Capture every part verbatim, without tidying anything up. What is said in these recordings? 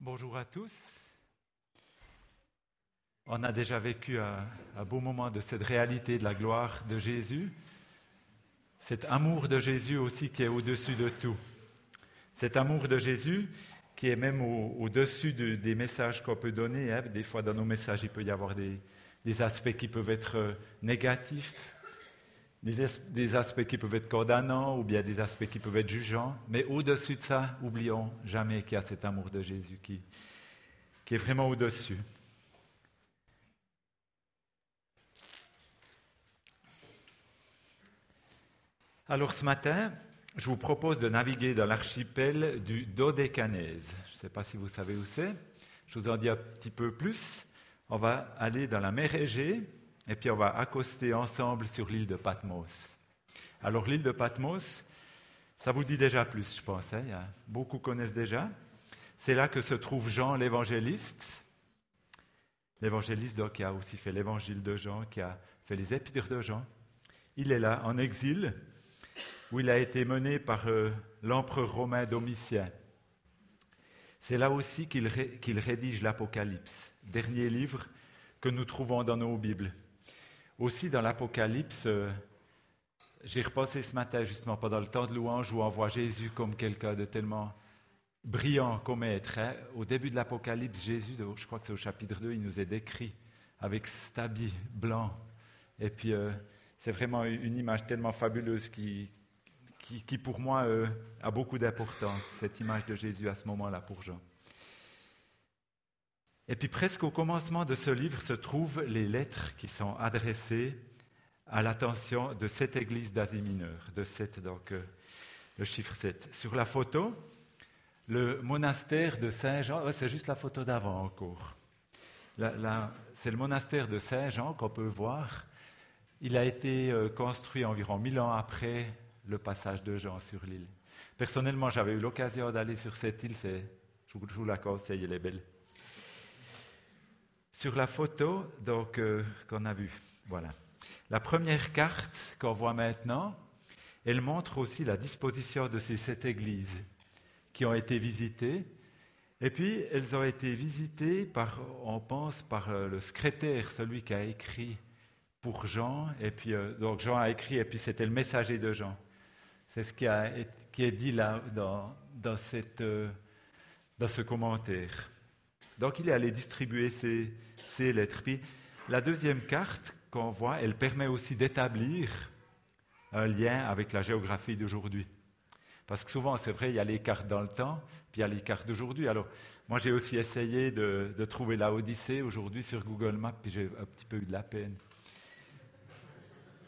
Bonjour à tous. On a déjà vécu un, un beau moment de cette réalité de la gloire de Jésus, cet amour de Jésus aussi qui est au-dessus de tout. Cet amour de Jésus qui est même au, au-dessus de, des messages qu'on peut donner. Hein. Des fois, dans nos messages, il peut y avoir des, des aspects qui peuvent être négatifs, des, des aspects qui peuvent être condamnants ou bien des aspects qui peuvent être jugeants. Mais au-dessus de ça, n'oublions jamais qu'il y a cet amour de Jésus qui, qui est vraiment au-dessus. Alors ce matin, je vous propose de naviguer dans l'archipel du Dodecanèse. Je ne sais pas si vous savez où c'est. Je vous en dis un petit peu plus. On va aller dans la mer Égée et puis on va accoster ensemble sur l'île de Patmos. Alors l'île de Patmos, ça vous dit déjà plus, je pense. Hein, beaucoup connaissent déjà. C'est là que se trouve Jean l'évangéliste. L'évangéliste donc, qui a aussi fait l'évangile de Jean, qui a fait les épîtres de Jean. Il est là, en exil, où il a été mené par euh, l'empereur romain Domitien. C'est là aussi qu'il, ré, qu'il rédige l'Apocalypse, dernier livre que nous trouvons dans nos Bibles. Aussi dans l'Apocalypse, euh, j'ai repensé ce matin justement pendant le temps de louange où on voit Jésus comme quelqu'un de tellement brillant comme être. Hein. Au début de l'Apocalypse, Jésus, je crois que c'est au chapitre deux, il nous est décrit avec cet habit blanc. Et puis euh, c'est vraiment une image tellement fabuleuse qui... Qui, qui pour moi euh, a beaucoup d'importance, cette image de Jésus à ce moment-là pour Jean. Et puis presque au commencement de ce livre se trouvent les lettres qui sont adressées à l'attention de cette église d'Asie mineure, de sept, donc euh, le chiffre sept. Sur la photo, le monastère de Saint-Jean, oh, c'est juste la photo d'avant encore. La, la, c'est le monastère de Saint-Jean qu'on peut voir. Il a été euh, construit environ mille ans après le passage de Jean sur l'île. Personnellement, j'avais eu l'occasion d'aller sur cette île, c'est, je, vous, je vous la conseille, elle est belle. Sur la photo donc, euh, qu'on a vue, voilà. La première carte qu'on voit maintenant, elle montre aussi la disposition de ces sept églises qui ont été visitées. Et puis, elles ont été visitées, par, on pense, par euh, le secrétaire, celui qui a écrit pour Jean. Et puis, euh, donc Jean a écrit, et puis c'était le messager de Jean. C'est ce qui, a, qui est dit là dans, dans, cette, dans ce commentaire. Donc il est allé distribuer ces, ces lettres. Puis la deuxième carte qu'on voit, elle permet aussi d'établir un lien avec la géographie d'aujourd'hui. Parce que souvent, c'est vrai, il y a les cartes dans le temps, puis il y a les cartes d'aujourd'hui. Alors moi, j'ai aussi essayé de, de trouver Laodicée aujourd'hui sur Google Maps, puis j'ai un petit peu eu de la peine.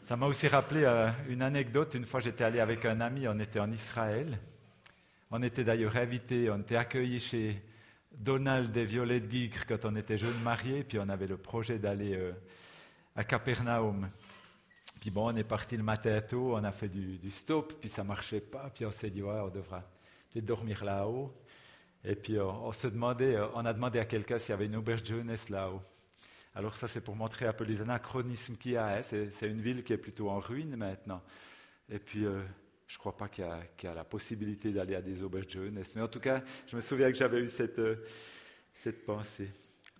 Ça m'a aussi rappelé euh, une anecdote. Une fois, j'étais allé avec un ami, on était en Israël. On était d'ailleurs invités, on était accueillis chez Donald de Guigre quand on était jeunes mariés, puis on avait le projet d'aller euh, à Capernaum. Puis bon, on est parti le matin tôt, on a fait du, du stop, puis ça ne marchait pas, puis on s'est dit, ouais, on devra peut-être dormir là-haut. Et puis on, on se demandait, on a demandé à quelqu'un s'il y avait une auberge de jeunesse là-haut. Alors ça, c'est pour montrer un peu les anachronismes qu'il y a. Hein. C'est, c'est une ville qui est plutôt en ruine maintenant. Et puis, euh, je ne crois pas qu'il y, a, qu'il y a la possibilité d'aller à des auberges de jeunesse. Mais en tout cas, je me souviens que j'avais eu cette, euh, cette pensée.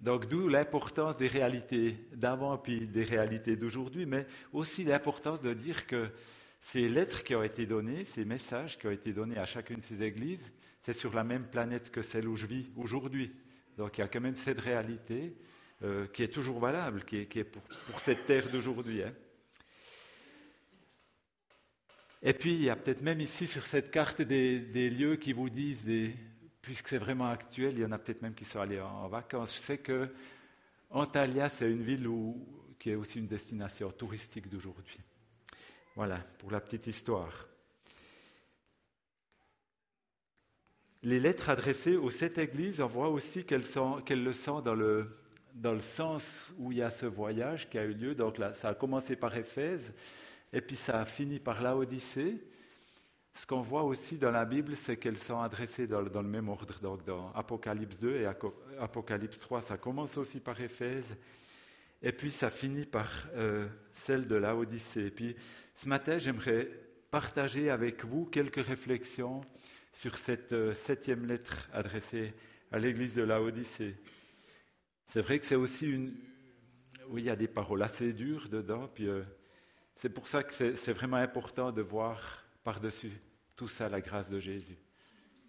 Donc, d'où l'importance des réalités d'avant puis des réalités d'aujourd'hui, mais aussi l'importance de dire que ces lettres qui ont été données, ces messages qui ont été donnés à chacune de ces églises, c'est sur la même planète que celle où je vis aujourd'hui. Donc, il y a quand même cette réalité Euh, qui est toujours valable, qui est, qui est pour, pour cette terre d'aujourd'hui. Hein. Et puis, il y a peut-être même ici, sur cette carte, des, des lieux qui vous disent, des, puisque c'est vraiment actuel, il y en a peut-être même qui sont allés en, en vacances. Je sais que Antalya, c'est une ville où, qui est aussi une destination touristique d'aujourd'hui. Voilà, pour la petite histoire. Les lettres adressées aux sept églises, on voit aussi qu'elles, sont, qu'elles le sont dans le... dans le sens où il y a ce voyage qui a eu lieu. Donc là, ça a commencé par Éphèse, et puis ça a fini par Laodicée. Ce qu'on voit aussi dans la Bible, c'est qu'elles sont adressées dans, dans le même ordre. Donc dans Apocalypse deux et Apocalypse trois, ça commence aussi par Éphèse, et puis ça finit par euh, celle de Laodicée. Et puis ce matin, j'aimerais partager avec vous quelques réflexions sur cette euh, septième lettre adressée à l'église de Laodicée. C'est vrai que c'est aussi une... Oui, il y a des paroles assez dures dedans, puis euh, c'est pour ça que c'est, c'est vraiment important de voir par-dessus tout ça la grâce de Jésus,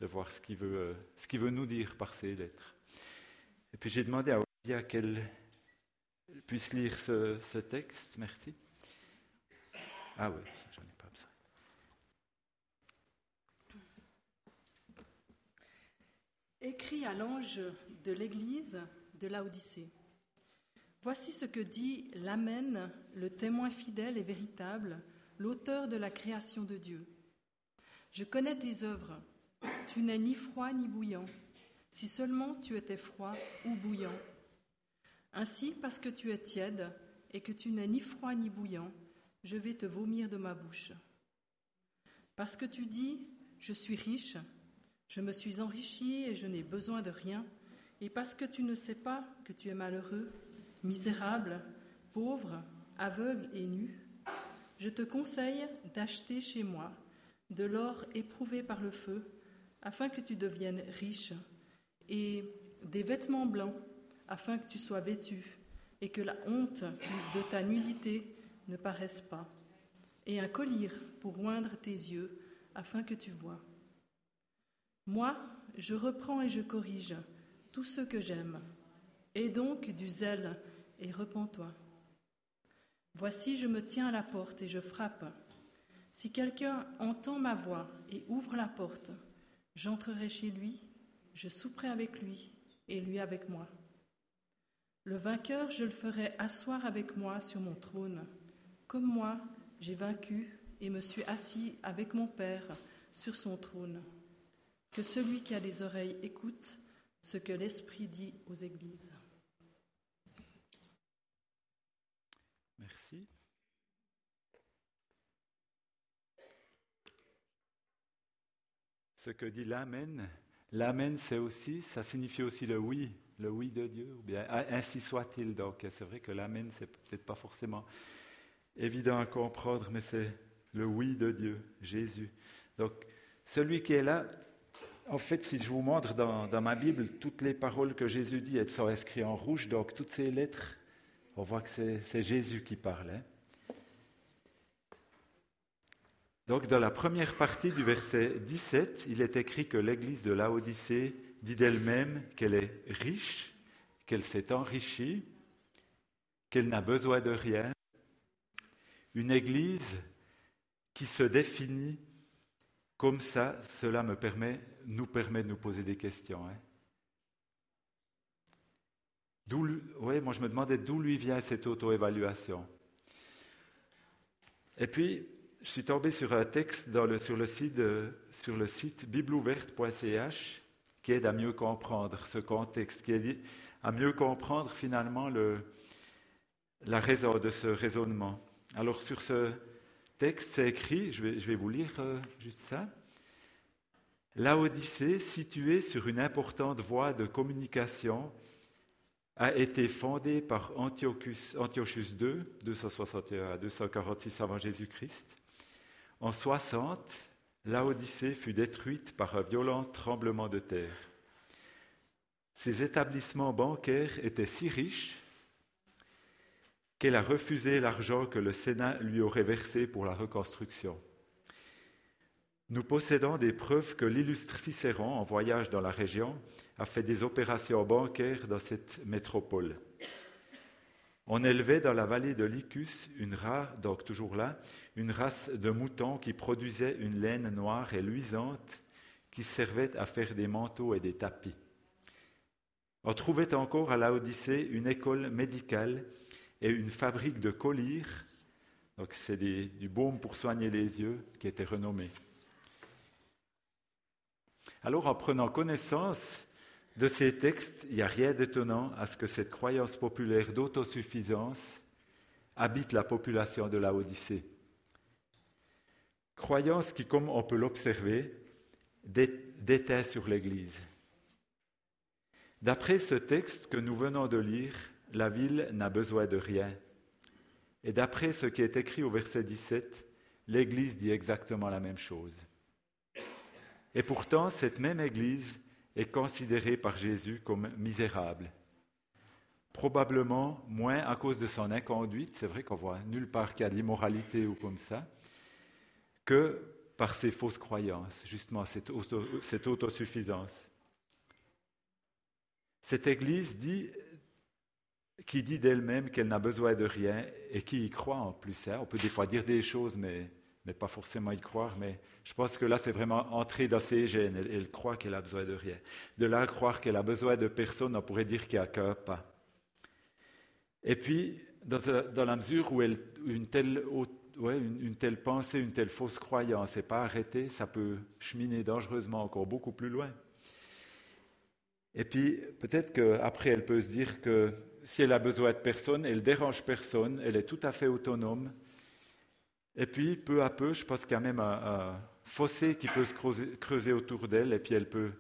de voir ce qu'il veut, euh, ce qu'il veut nous dire par ses lettres. Et puis j'ai demandé à Olivia qu'elle puisse lire ce, ce texte, merci. Ah oui, j'en ai pas besoin. Écrit à l'ange de l'église de Laodicée. Voici ce que dit l'Amen, le témoin fidèle et véritable, l'auteur de la création de Dieu. Je connais tes œuvres, tu n'es ni froid ni bouillant, si seulement tu étais froid ou bouillant. Ainsi, parce que tu es tiède et que tu n'es ni froid ni bouillant, je vais te vomir de ma bouche. Parce que tu dis, je suis riche, je me suis enrichi et je n'ai besoin de rien, et parce que tu ne sais pas que tu es malheureux, misérable, pauvre, aveugle et nu, je te conseille d'acheter chez moi de l'or éprouvé par le feu, afin que tu deviennes riche, et des vêtements blancs, afin que tu sois vêtu, et que la honte de ta nudité ne paraisse pas, et un collier pour oindre tes yeux, afin que tu voies. Moi, je reprends et je corrige tous ceux que j'aime. Aie donc du zèle et repens-toi. Voici, je me tiens à la porte et je frappe. Si quelqu'un entend ma voix et ouvre la porte, j'entrerai chez lui, je souperai avec lui et lui avec moi. Le vainqueur, je le ferai asseoir avec moi sur mon trône. Comme moi, j'ai vaincu et me suis assis avec mon Père sur son trône. Que celui qui a des oreilles écoute ce que l'Esprit dit aux églises. Merci. Ce que dit l'Amen, l'Amen, c'est aussi, ça signifie aussi le oui, le oui de Dieu, ou bien ainsi soit-il. Donc, c'est vrai que l'Amen, c'est peut-être pas forcément évident à comprendre, mais c'est le oui de Dieu, Jésus. Donc, celui qui est là. En fait, si je vous montre dans, dans ma Bible, toutes les paroles que Jésus dit, elles sont inscrites en rouge, donc toutes ces lettres, on voit que c'est, c'est Jésus qui parle. Hein. Donc, dans la première partie du verset dix-sept, il est écrit que l'église de Laodicée dit d'elle-même qu'elle est riche, qu'elle s'est enrichie, qu'elle n'a besoin de rien. Une église qui se définit comme ça, cela me permet, nous permet de nous poser des questions. Hein. D'où, ouais, moi je me demandais d'où lui vient cette auto-évaluation. Et puis, je suis tombé sur un texte dans le, sur, le site, sur le site bible ouverte point c h qui aide à mieux comprendre ce contexte, qui aide à mieux comprendre finalement le, la raison de ce raisonnement. Alors sur ce... texte, c'est écrit, je vais, je vais vous lire euh, juste ça. Laodicée, située sur une importante voie de communication, a été fondée par Antiochus, Antiochus deux, deux cent soixante et un à deux cent quarante-six avant Jésus-Christ. En soixante, Laodicée fut détruite par un violent tremblement de terre. Ses établissements bancaires étaient si riches qu'elle a refusé l'argent que le Sénat lui aurait versé pour la reconstruction. Nous possédons des preuves que l'illustre Cicéron, en voyage dans la région, a fait des opérations bancaires dans cette métropole. On élevait dans la vallée de l'Icus une race, donc toujours là, une race de moutons qui produisait une laine noire et luisante qui servait à faire des manteaux et des tapis. On trouvait encore à Laodicée une école médicale et une fabrique de collyres, donc c'est des, du baume pour soigner les yeux, qui était renommée. Alors, en prenant connaissance de ces textes, il n'y a rien d'étonnant à ce que cette croyance populaire d'autosuffisance habite la population de Laodicée. Croyance qui, comme on peut l'observer, dé, déteint sur l'Église. D'après ce texte que nous venons de lire, la ville n'a besoin de rien. Et d'après ce qui est écrit au verset dix-sept, l'Église dit exactement la même chose. Et pourtant, cette même Église est considéré par Jésus comme misérable. Probablement moins à cause de son inconduite, c'est vrai qu'on voit nulle part qu'il y a de l'immoralité ou comme ça, que par ses fausses croyances, justement cette, auto, cette autosuffisance. Cette Église dit, qui dit d'elle-même qu'elle n'a besoin de rien et qui y croit en plus. Hein. On peut des fois dire des choses, mais, mais pas forcément y croire, mais je pense que là, c'est vraiment entrer dans ses gènes. Elle, elle croit qu'elle a besoin de rien. De là à croire qu'elle a besoin de personne, on pourrait dire qu'il n'y a qu'un pas. Et puis, dans, dans la mesure où elle, une, telle, ouais, une, une telle pensée, une telle fausse croyance n'est pas arrêtée, ça peut cheminer dangereusement encore beaucoup plus loin. Et puis, peut-être qu'après, elle peut se dire que si elle a besoin de personne, elle ne dérange personne, elle est tout à fait autonome. Et puis, peu à peu, je pense qu'il y a même un, un fossé qui peut se creuser, creuser autour d'elle, et puis elle peut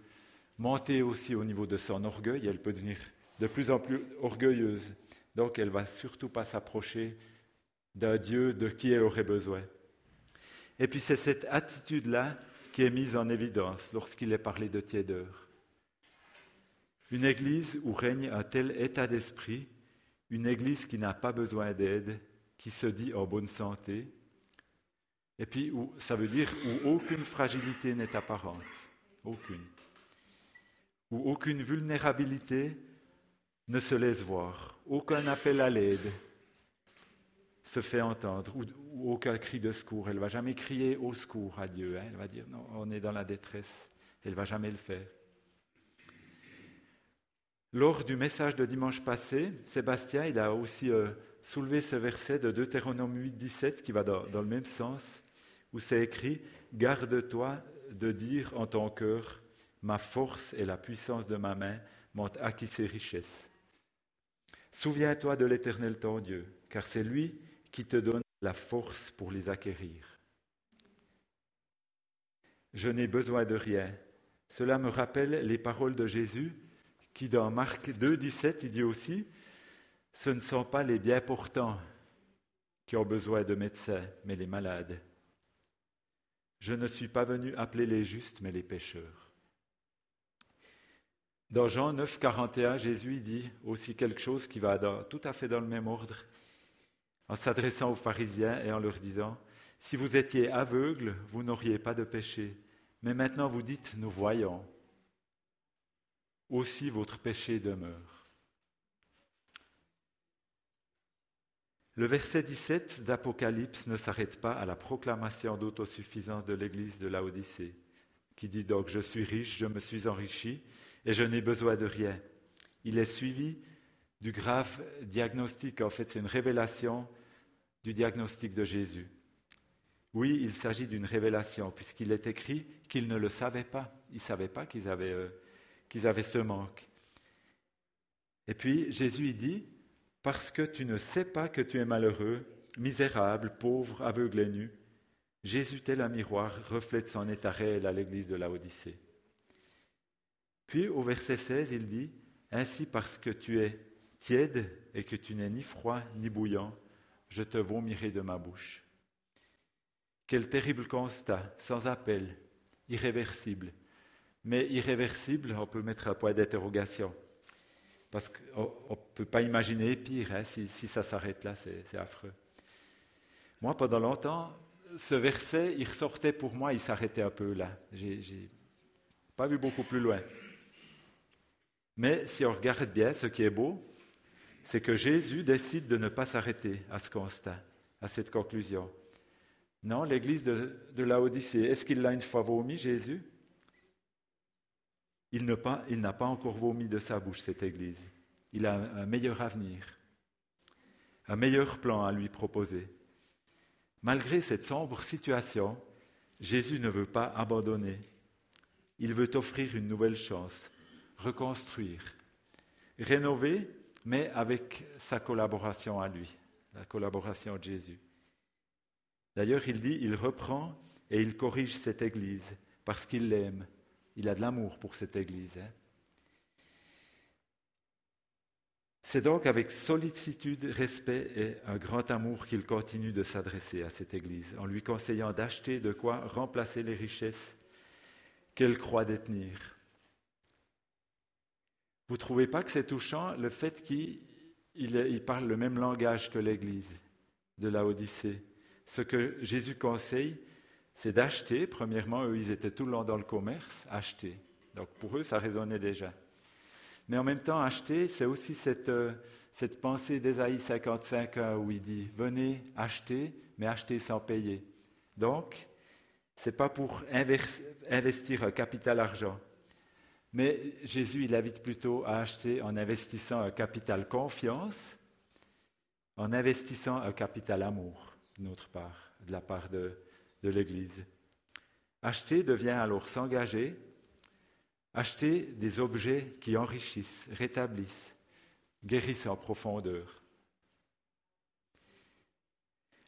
monter aussi au niveau de son orgueil, elle peut devenir de plus en plus orgueilleuse. Donc, elle ne va surtout pas s'approcher d'un Dieu de qui elle aurait besoin. Et puis, c'est cette attitude-là qui est mise en évidence lorsqu'il est parlé de tiédeur. Une Église où règne un tel état d'esprit, une Église qui n'a pas besoin d'aide, qui se dit en bonne santé, et puis où, ça veut dire où aucune fragilité n'est apparente, aucune, où aucune vulnérabilité ne se laisse voir, aucun appel à l'aide se fait entendre, ou, ou aucun cri de secours. Elle ne va jamais crier au secours à Dieu, hein. Elle va dire non, on est dans la détresse, elle ne va jamais le faire. Lors du message de dimanche passé, Sébastien il a aussi euh, soulevé ce verset de Deutéronome huit, dix-sept qui va dans, dans le même sens, où c'est écrit « Garde-toi de dire en ton cœur, ma force et la puissance de ma main » m'ont acquis ses richesses. Souviens-toi de l'Éternel ton Dieu, car c'est lui qui te donne la force pour les acquérir. Je n'ai besoin de rien. Cela me rappelle les paroles de Jésus, qui dans Marc deux, dix-sept, il dit aussi, « Ce ne sont pas les bien portants qui ont besoin de médecins, mais les malades. Je ne suis pas venu appeler les justes, mais les pécheurs. » Dans Jean neuf, quarante et un, Jésus dit aussi quelque chose qui va dans, tout à fait dans le même ordre, en s'adressant aux pharisiens et en leur disant « Si vous étiez aveugles, vous n'auriez pas de péché, mais maintenant vous dites « Nous voyons ». Aussi votre péché demeure. » Le verset dix-sept d'Apocalypse ne s'arrête pas à la proclamation d'autosuffisance de l'Église de Laodicée, qui dit donc « Je suis riche, je me suis enrichi ». Et je n'ai besoin de rien. Il est suivi du grave diagnostic. En fait, c'est une révélation du diagnostic de Jésus. Oui, il s'agit d'une révélation, puisqu'il est écrit qu'ils ne le savaient pas. Ils ne savaient pas qu'ils avaient, euh, qu'ils avaient ce manque. Et puis, Jésus dit, « Parce que tu ne sais pas que tu es malheureux, misérable, pauvre, aveugle et nu, Jésus, tel un miroir, reflète son état réel à l'église de Laodicée. » Puis, au verset seize, il dit « Ainsi, parce que tu es tiède et que tu n'es ni froid ni bouillant, je te vomirai de ma bouche. » Quel terrible constat, sans appel, irréversible. Mais irréversible, on peut mettre un point d'interrogation. Parce qu'on ne peut pas imaginer pire, hein, si, si ça s'arrête là, c'est, c'est affreux. Moi, pendant longtemps, ce verset, il ressortait pour moi, il s'arrêtait un peu là. J'ai, j'ai pas vu beaucoup plus loin. Mais si on regarde bien, ce qui est beau, c'est que Jésus décide de ne pas s'arrêter à ce constat, à cette conclusion. Non, l'église de, de Laodicée, est-ce qu'il l'a une fois vomi, Jésus ? Il, ne pas, il n'a pas encore vomi de sa bouche, cette église. Il a un, un meilleur avenir, un meilleur plan à lui proposer. Malgré cette sombre situation, Jésus ne veut pas abandonner. Il veut offrir une nouvelle chance, reconstruire, rénover, mais avec sa collaboration à lui, la collaboration de Jésus. D'ailleurs, il dit, il reprend et il corrige cette Église parce qu'il l'aime. Il a de l'amour pour cette Église. Hein. C'est donc avec sollicitude, respect et un grand amour qu'il continue de s'adresser à cette Église, en lui conseillant d'acheter de quoi remplacer les richesses qu'elle croit détenir. Vous ne trouvez pas que c'est touchant le fait qu'il il, il parle le même langage que l'Église de Laodicée? Ce que Jésus conseille, c'est d'acheter. Premièrement, eux, ils étaient tout le long dans le commerce, acheter. Donc pour eux, ça résonnait déjà. Mais en même temps, acheter, c'est aussi cette, euh, cette pensée d'Ésaïe cinquante-cinq un où il dit « Venez acheter, mais achetez sans payer ». Donc, ce n'est pas pour inverse, investir capital argent. Mais Jésus, il invite plutôt à acheter en investissant un capital confiance, en investissant un capital amour, de notre part, de la part de, de l'Église. Acheter devient alors s'engager, acheter des objets qui enrichissent, rétablissent, guérissent en profondeur.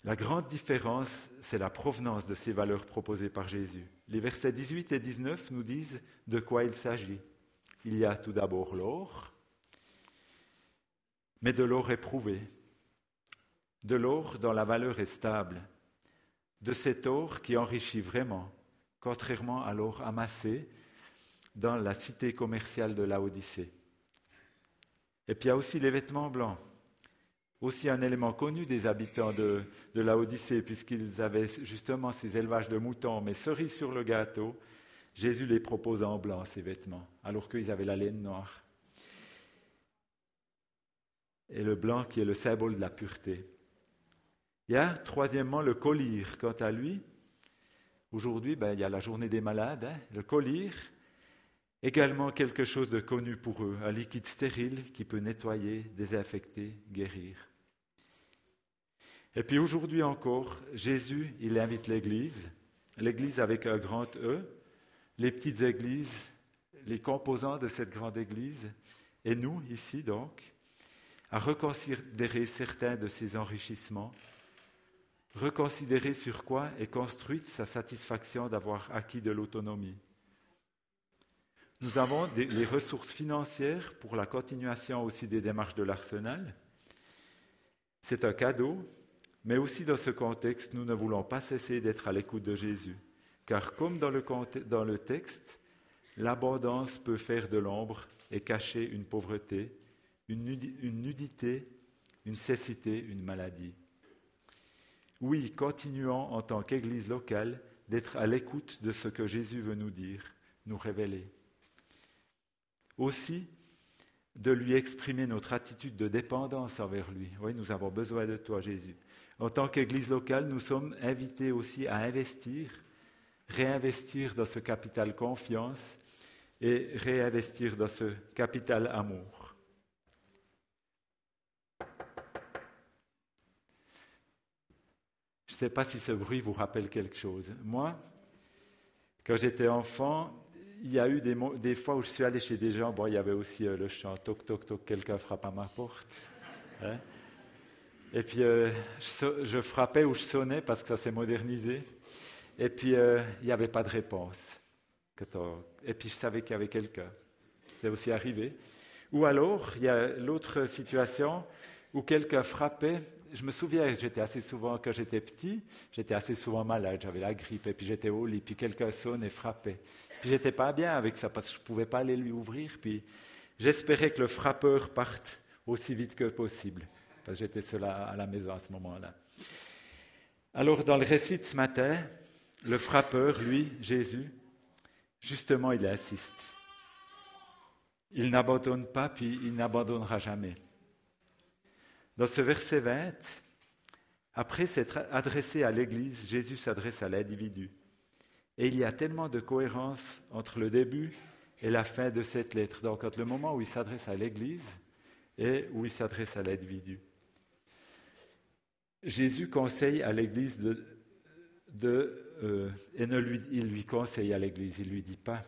La grande différence, c'est la provenance de ces valeurs proposées par Jésus. Les versets dix-huit et dix-neuf nous disent de quoi il s'agit. Il y a tout d'abord l'or, mais de l'or éprouvé, de l'or dont la valeur est stable, de cet or qui enrichit vraiment, contrairement à l'or amassé dans la cité commerciale de Laodicée. Et puis il y a aussi les vêtements blancs, aussi un élément connu des habitants de, de Laodicée, puisqu'ils avaient justement ces élevages de moutons, mais cerise sur le gâteau, Jésus les propose en blanc, ces vêtements, alors qu'ils avaient la laine noire. Et le blanc qui est le symbole de la pureté. Il y a troisièmement le collier, quant à lui. Aujourd'hui, ben, il y a la journée des malades, hein, le collier. Également quelque chose de connu pour eux, un liquide stérile qui peut nettoyer, désinfecter, guérir. Et puis aujourd'hui encore, Jésus, il invite l'Église, l'Église avec un grand E, les petites églises, les composants de cette grande Église, et nous, ici donc, à reconsidérer certains de ces enrichissements, reconsidérer sur quoi est construite sa satisfaction d'avoir acquis de l'autonomie. Nous avons des, les ressources financières pour la continuation aussi des démarches de l'arsenal. C'est un cadeau, mais aussi dans ce contexte, nous ne voulons pas cesser d'être à l'écoute de Jésus. Car comme dans le, dans le texte, l'abondance peut faire de l'ombre et cacher une pauvreté, une, une nudité, une cécité, une maladie. Oui, continuons en tant qu'Église locale d'être à l'écoute de ce que Jésus veut nous dire, nous révéler. Aussi, de lui exprimer notre attitude de dépendance envers lui. Oui, nous avons besoin de toi, Jésus. En tant qu'Église locale, nous sommes invités aussi à investir, réinvestir dans ce capital confiance et réinvestir dans ce capital amour. Je ne sais pas si ce bruit vous rappelle quelque chose. Moi, quand j'étais enfant, il y a eu des, mo- des fois où je suis allé chez des gens, bon, il y avait aussi euh, le chant, toc, toc, toc, quelqu'un frappe à ma porte. Hein? Et puis, euh, je, so- je frappais ou je sonnais parce que ça s'est modernisé. Et puis, euh, il n'y avait pas de réponse. Et puis, je savais qu'il y avait quelqu'un. C'est aussi arrivé. Ou alors, il y a l'autre situation où quelqu'un frappait. Je me souviens, j'étais assez souvent, quand j'étais petit, j'étais assez souvent malade, j'avais la grippe, et puis j'étais au lit, puis quelqu'un sonne et frappait. Puis j'étais pas bien avec ça, parce que je pouvais pas aller lui ouvrir, puis j'espérais que le frappeur parte aussi vite que possible, parce que j'étais seul à la maison à ce moment-là. Alors, dans le récit de ce matin, le frappeur, lui, Jésus, justement, il insiste. Il n'abandonne pas, puis il n'abandonnera jamais. Dans ce verset vingt, après s'être adressé à l'Église, Jésus s'adresse à l'individu. Et il y a tellement de cohérence entre le début et la fin de cette lettre. Donc, entre le moment où il s'adresse à l'Église et où il s'adresse à l'individu. Jésus conseille à l'Église de, de euh, et ne lui, il lui conseille à l'Église, il ne lui dit pas.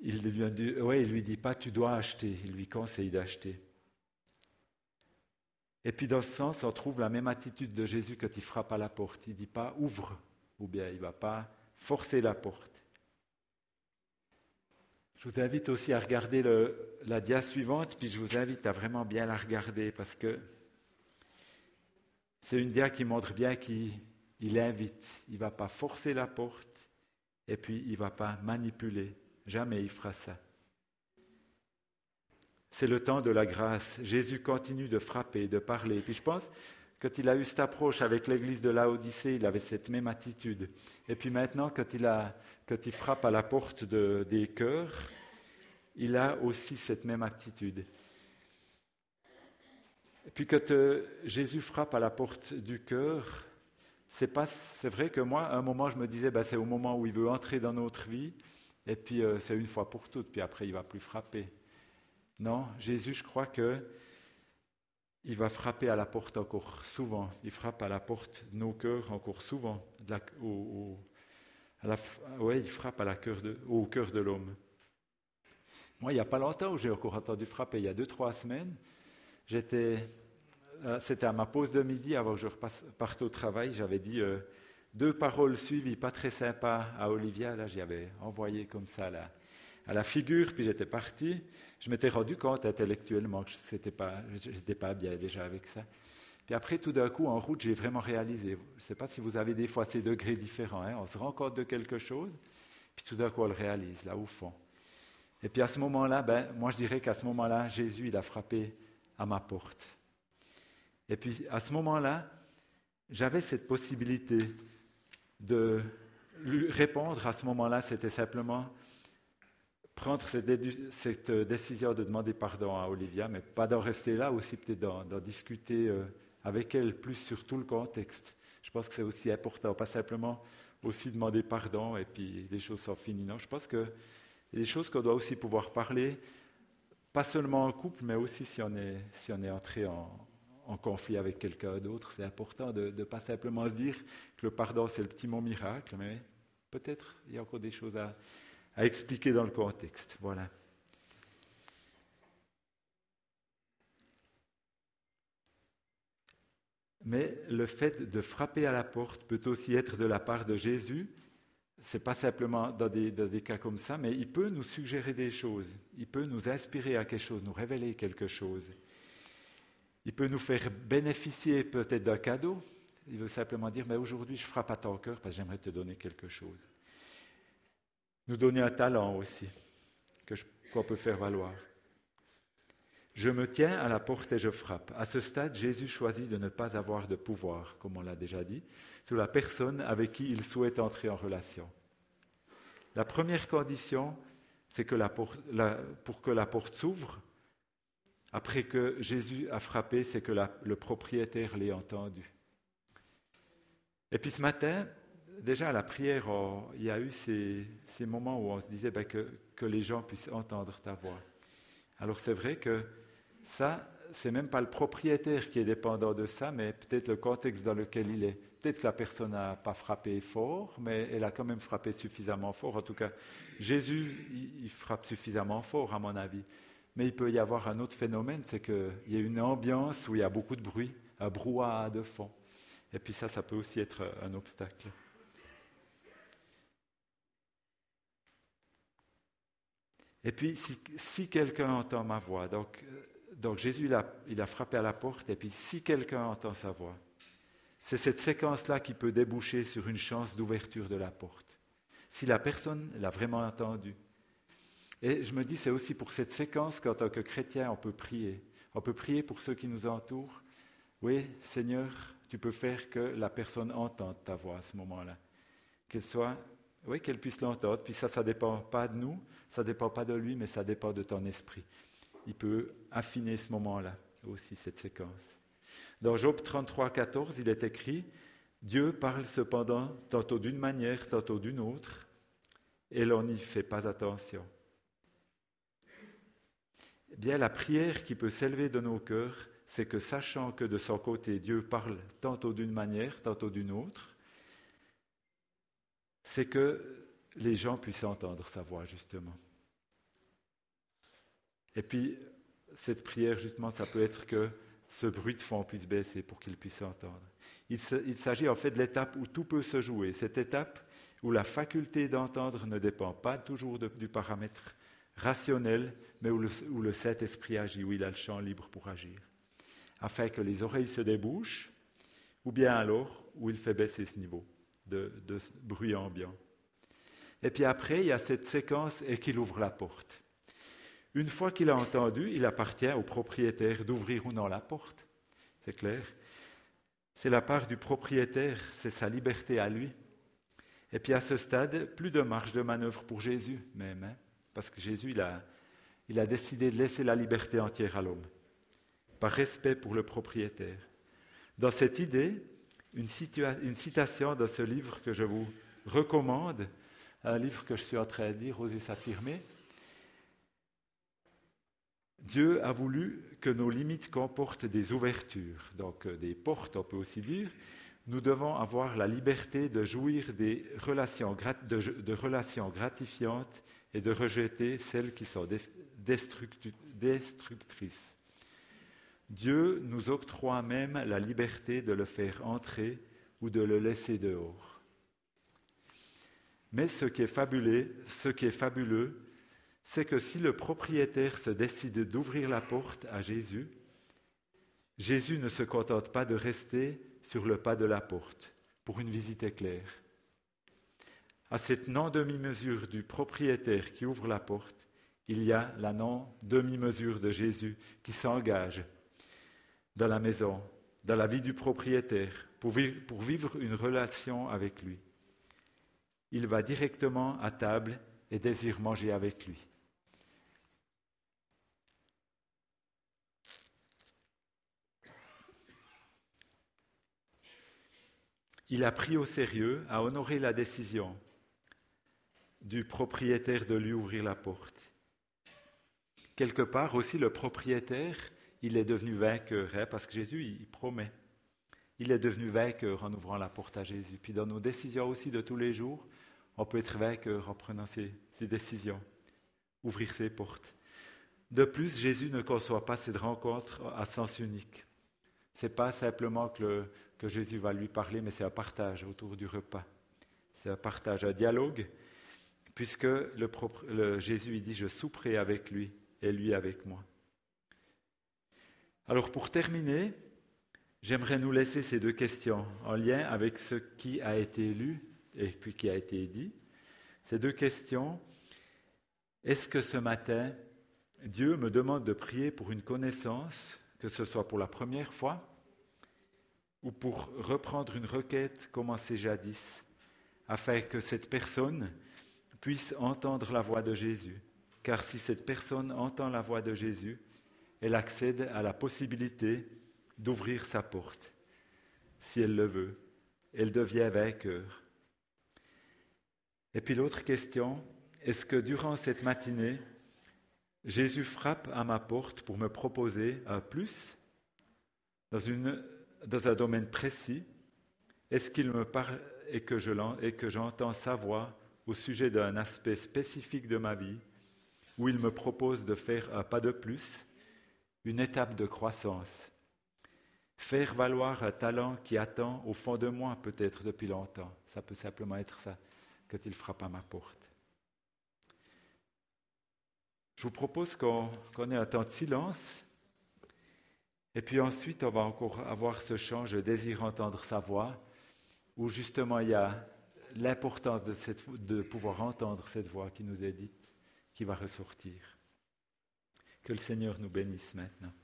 Il lui, ouais, il lui dit pas, tu dois acheter, il lui conseille d'acheter. Et puis dans ce sens, on trouve la même attitude de Jésus quand il frappe à la porte. Il ne dit pas « ouvre » ou bien il ne va pas forcer la porte. Je vous invite aussi à regarder le, la dia suivante, puis je vous invite à vraiment bien la regarder parce que c'est une dia qui montre bien qu'il il invite. Il ne va pas forcer la porte et puis il ne va pas manipuler. Jamais il fera ça. c'est le temps de la grâce. Jésus continue de frapper, de parler. Puis je pense, quand il a eu cette approche avec l'église de Laodicée, il avait cette même attitude. Et puis maintenant, quand il, a, quand il frappe à la porte de, des cœurs, il a aussi cette même attitude. Et puis quand euh, Jésus frappe à la porte du cœur, c'est, pas, c'est vrai que moi, à un moment, je me disais, ben, c'est au moment où il veut entrer dans notre vie, et puis euh, c'est une fois pour toutes, puis après, il ne va plus frapper. Non, Jésus, je crois qu'il va frapper à la porte encore souvent. Il frappe à la porte de nos cœurs encore souvent. De la, au, au, la, ouais, il frappe à la cœur de, au cœur de l'homme. Moi, il n'y a pas longtemps, j'ai encore entendu frapper, il y a deux, trois semaines, J'étais, c'était à ma pause de midi, avant que je reparte au travail, j'avais dit euh, deux paroles suivies, pas très sympas, à Olivia. Là, j'y avais envoyé comme ça là, à la figure, puis j'étais parti. Je m'étais rendu compte intellectuellement que je n'étais pas, j'étais pas bien déjà avec ça. Puis après, tout d'un coup, en route, j'ai vraiment réalisé. Je ne sais pas si vous avez des fois ces degrés différents. Hein, on se rend compte de quelque chose, puis tout d'un coup, on le réalise, là, au fond. Et puis à ce moment-là, ben, moi, je dirais qu'à ce moment-là, Jésus, il a frappé à ma porte. Et puis, à ce moment-là, j'avais cette possibilité de lui répondre. À ce moment-là, c'était simplement prendre cette, dédu- cette décision de demander pardon à Olivia, mais pas d'en rester là, aussi peut-être d'en, d'en discuter euh, avec elle plus sur tout le contexte. Je pense que c'est aussi important, pas simplement aussi demander pardon et puis les choses sont finies. Non, je pense que il y a des choses qu'on doit aussi pouvoir parler, pas seulement en couple, mais aussi si on est, si on est entré en, en conflit avec quelqu'un d'autre. C'est important de ne pas simplement dire que le pardon, c'est le petit mot miracle, mais peut-être il y a encore des choses à, à expliquer dans le contexte. Voilà. Mais le fait de frapper à la porte peut aussi être de la part de Jésus. Ce n'est pas simplement dans des, dans des cas comme ça, mais il peut nous suggérer des choses. Il peut nous inspirer à quelque chose, nous révéler quelque chose. Il peut nous faire bénéficier peut-être d'un cadeau. Il veut simplement dire, mais aujourd'hui, je frappe à ton cœur parce que j'aimerais te donner quelque chose. Nous donner un talent aussi, que je, qu'on peut faire valoir. Je me tiens à la porte et je frappe. À ce stade, Jésus choisit de ne pas avoir de pouvoir, comme on l'a déjà dit, sur la personne avec qui il souhaite entrer en relation. La première condition, c'est que la porte, la, pour que la porte s'ouvre, après que Jésus a frappé, c'est que la, le propriétaire l'ait entendu. Et puis ce matin, déjà à la prière, on, il y a eu ces, ces moments où on se disait ben, que, que les gens puissent entendre ta voix. Alors c'est vrai que ça, c'est même pas le propriétaire qui est dépendant de ça, mais peut-être le contexte dans lequel il est. Peut-être que la personne n'a pas frappé fort, mais elle a quand même frappé suffisamment fort. En tout cas, Jésus, il, il frappe suffisamment fort, à mon avis. Mais il peut y avoir un autre phénomène, c'est qu'il y a une ambiance où il y a beaucoup de bruit, un brouhaha de fond. Et puis ça, ça peut aussi être un obstacle. Et puis, si, si quelqu'un entend ma voix, donc... Donc Jésus, il a, il a frappé à la porte, et puis si quelqu'un entend sa voix, c'est cette séquence-là qui peut déboucher sur une chance d'ouverture de la porte. Si la personne l'a vraiment entendu. Et je me dis, c'est aussi pour cette séquence qu'en tant que chrétien, on peut prier. On peut prier pour ceux qui nous entourent. Oui, Seigneur, tu peux faire que la personne entende ta voix à ce moment-là. Qu'elle soit, oui, qu'elle puisse l'entendre. Puis ça, ça ne dépend pas de nous, ça ne dépend pas de lui, mais ça dépend de ton esprit. Il peut affiner ce moment-là aussi, cette séquence. Dans Job trente-trois, quatorze, il est écrit « Dieu parle cependant tantôt d'une manière, tantôt d'une autre, et l'on n'y fait pas attention. » Eh bien, la prière qui peut s'élever de nos cœurs, c'est que sachant que de son côté, Dieu parle tantôt d'une manière, tantôt d'une autre, c'est que les gens puissent entendre sa voix, justement. Et puis, cette prière, justement, ça peut être que ce bruit de fond puisse baisser pour qu'il puisse entendre. Il, se, il s'agit en fait de l'étape où tout peut se jouer, cette étape où la faculté d'entendre ne dépend pas toujours de, du paramètre rationnel, mais où le, où le Saint-Esprit agit, où il a le champ libre pour agir, afin que les oreilles se débouchent, ou bien alors où il fait baisser ce niveau de, de bruit ambiant. Et puis après, il y a cette séquence et qu'il ouvre la porte. Une fois qu'il a entendu, il appartient au propriétaire d'ouvrir ou non la porte. C'est clair. C'est la part du propriétaire, c'est sa liberté à lui. Et puis à ce stade, plus de marge de manœuvre pour Jésus même, hein, parce que Jésus, il a, il a décidé de laisser la liberté entière à l'homme, par respect pour le propriétaire. Dans cette idée, une, situa- une citation de ce livre que je vous recommande, un livre que je suis en train de lire, Oser s'affirmer, Dieu a voulu que nos limites comportent des ouvertures, donc des portes, on peut aussi dire. Nous devons avoir la liberté de jouir des relations, grat- de, de relations gratifiantes et de rejeter celles qui sont destructu- destructrices. Dieu nous octroie même la liberté de le faire entrer ou de le laisser dehors. Mais ce qui est fabuleux, ce qui est fabuleux, c'est que si le propriétaire se décide d'ouvrir la porte à Jésus, Jésus ne se contente pas de rester sur le pas de la porte pour une visite éclair. À cette non-demi-mesure du propriétaire qui ouvre la porte, il y a la non-demi-mesure de Jésus qui s'engage dans la maison, dans la vie du propriétaire, pour vivre une relation avec lui. Il va directement à table et désire manger avec lui. Il a pris au sérieux à honorer la décision du propriétaire de lui ouvrir la porte. Quelque part aussi, le propriétaire, il est devenu vainqueur, hein, parce que Jésus, il promet. Il est devenu vainqueur en ouvrant la porte à Jésus. Puis dans nos décisions aussi de tous les jours, on peut être vainqueur en prenant ses, ses décisions, ouvrir ses portes. De plus, Jésus ne conçoit pas cette rencontre à sens unique. Ce n'est pas simplement que, le, que Jésus va lui parler, mais c'est un partage autour du repas. C'est un partage, un dialogue, puisque le, le, Jésus il dit « Je souperai avec lui et lui avec moi ». Alors pour terminer, j'aimerais nous laisser ces deux questions en lien avec ce qui a été lu et puis qui a été dit. Ces deux questions. Est-ce que ce matin, Dieu me demande de prier pour une connaissance, que ce soit pour la première fois, ou pour reprendre une requête commencée jadis, afin que cette personne puisse entendre la voix de Jésus? Car si cette personne entend la voix de Jésus, elle accède à la possibilité d'ouvrir sa porte, si elle le veut. Elle devient vainqueur. Et puis l'autre question, est-ce que durant cette matinée, Jésus frappe à ma porte pour me proposer un plus dans, une, dans un domaine précis? Est-ce qu'il me parle et que, je et que j'entends sa voix au sujet d'un aspect spécifique de ma vie où il me propose de faire un pas de plus, une étape de croissance, faire valoir un talent qui attend au fond de moi peut-être depuis longtemps? Ça peut simplement être ça. Quand il frappe à ma porte. Je vous propose qu'on, qu'on ait un temps de silence, et puis ensuite on va encore avoir ce chant « Je désire entendre sa voix », où justement il y a l'importance de, cette, de pouvoir entendre cette voix qui nous est dite, qui va ressortir. Que le Seigneur nous bénisse maintenant.